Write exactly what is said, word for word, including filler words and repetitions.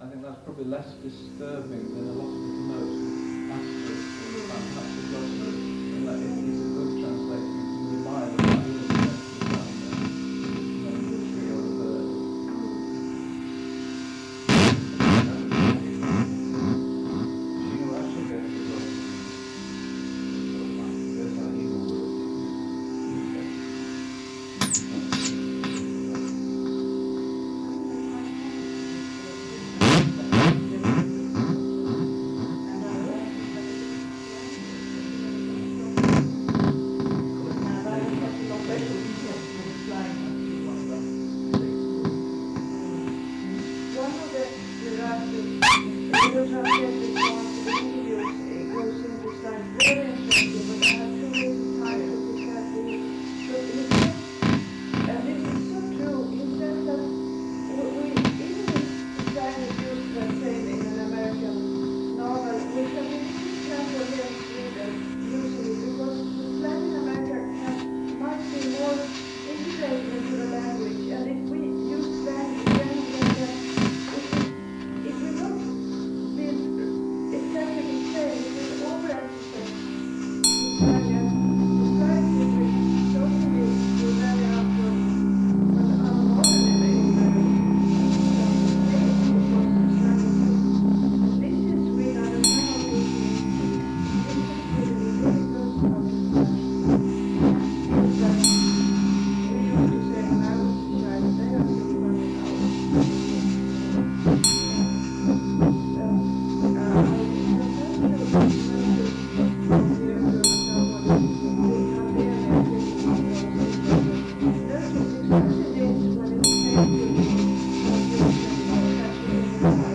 I think that's probably less disturbing than a lot of the notes asterisks and perhaps it goes through, and that if he's a good translator, you can rely on that illustration down there, you know, the tree or the bird. Thank you.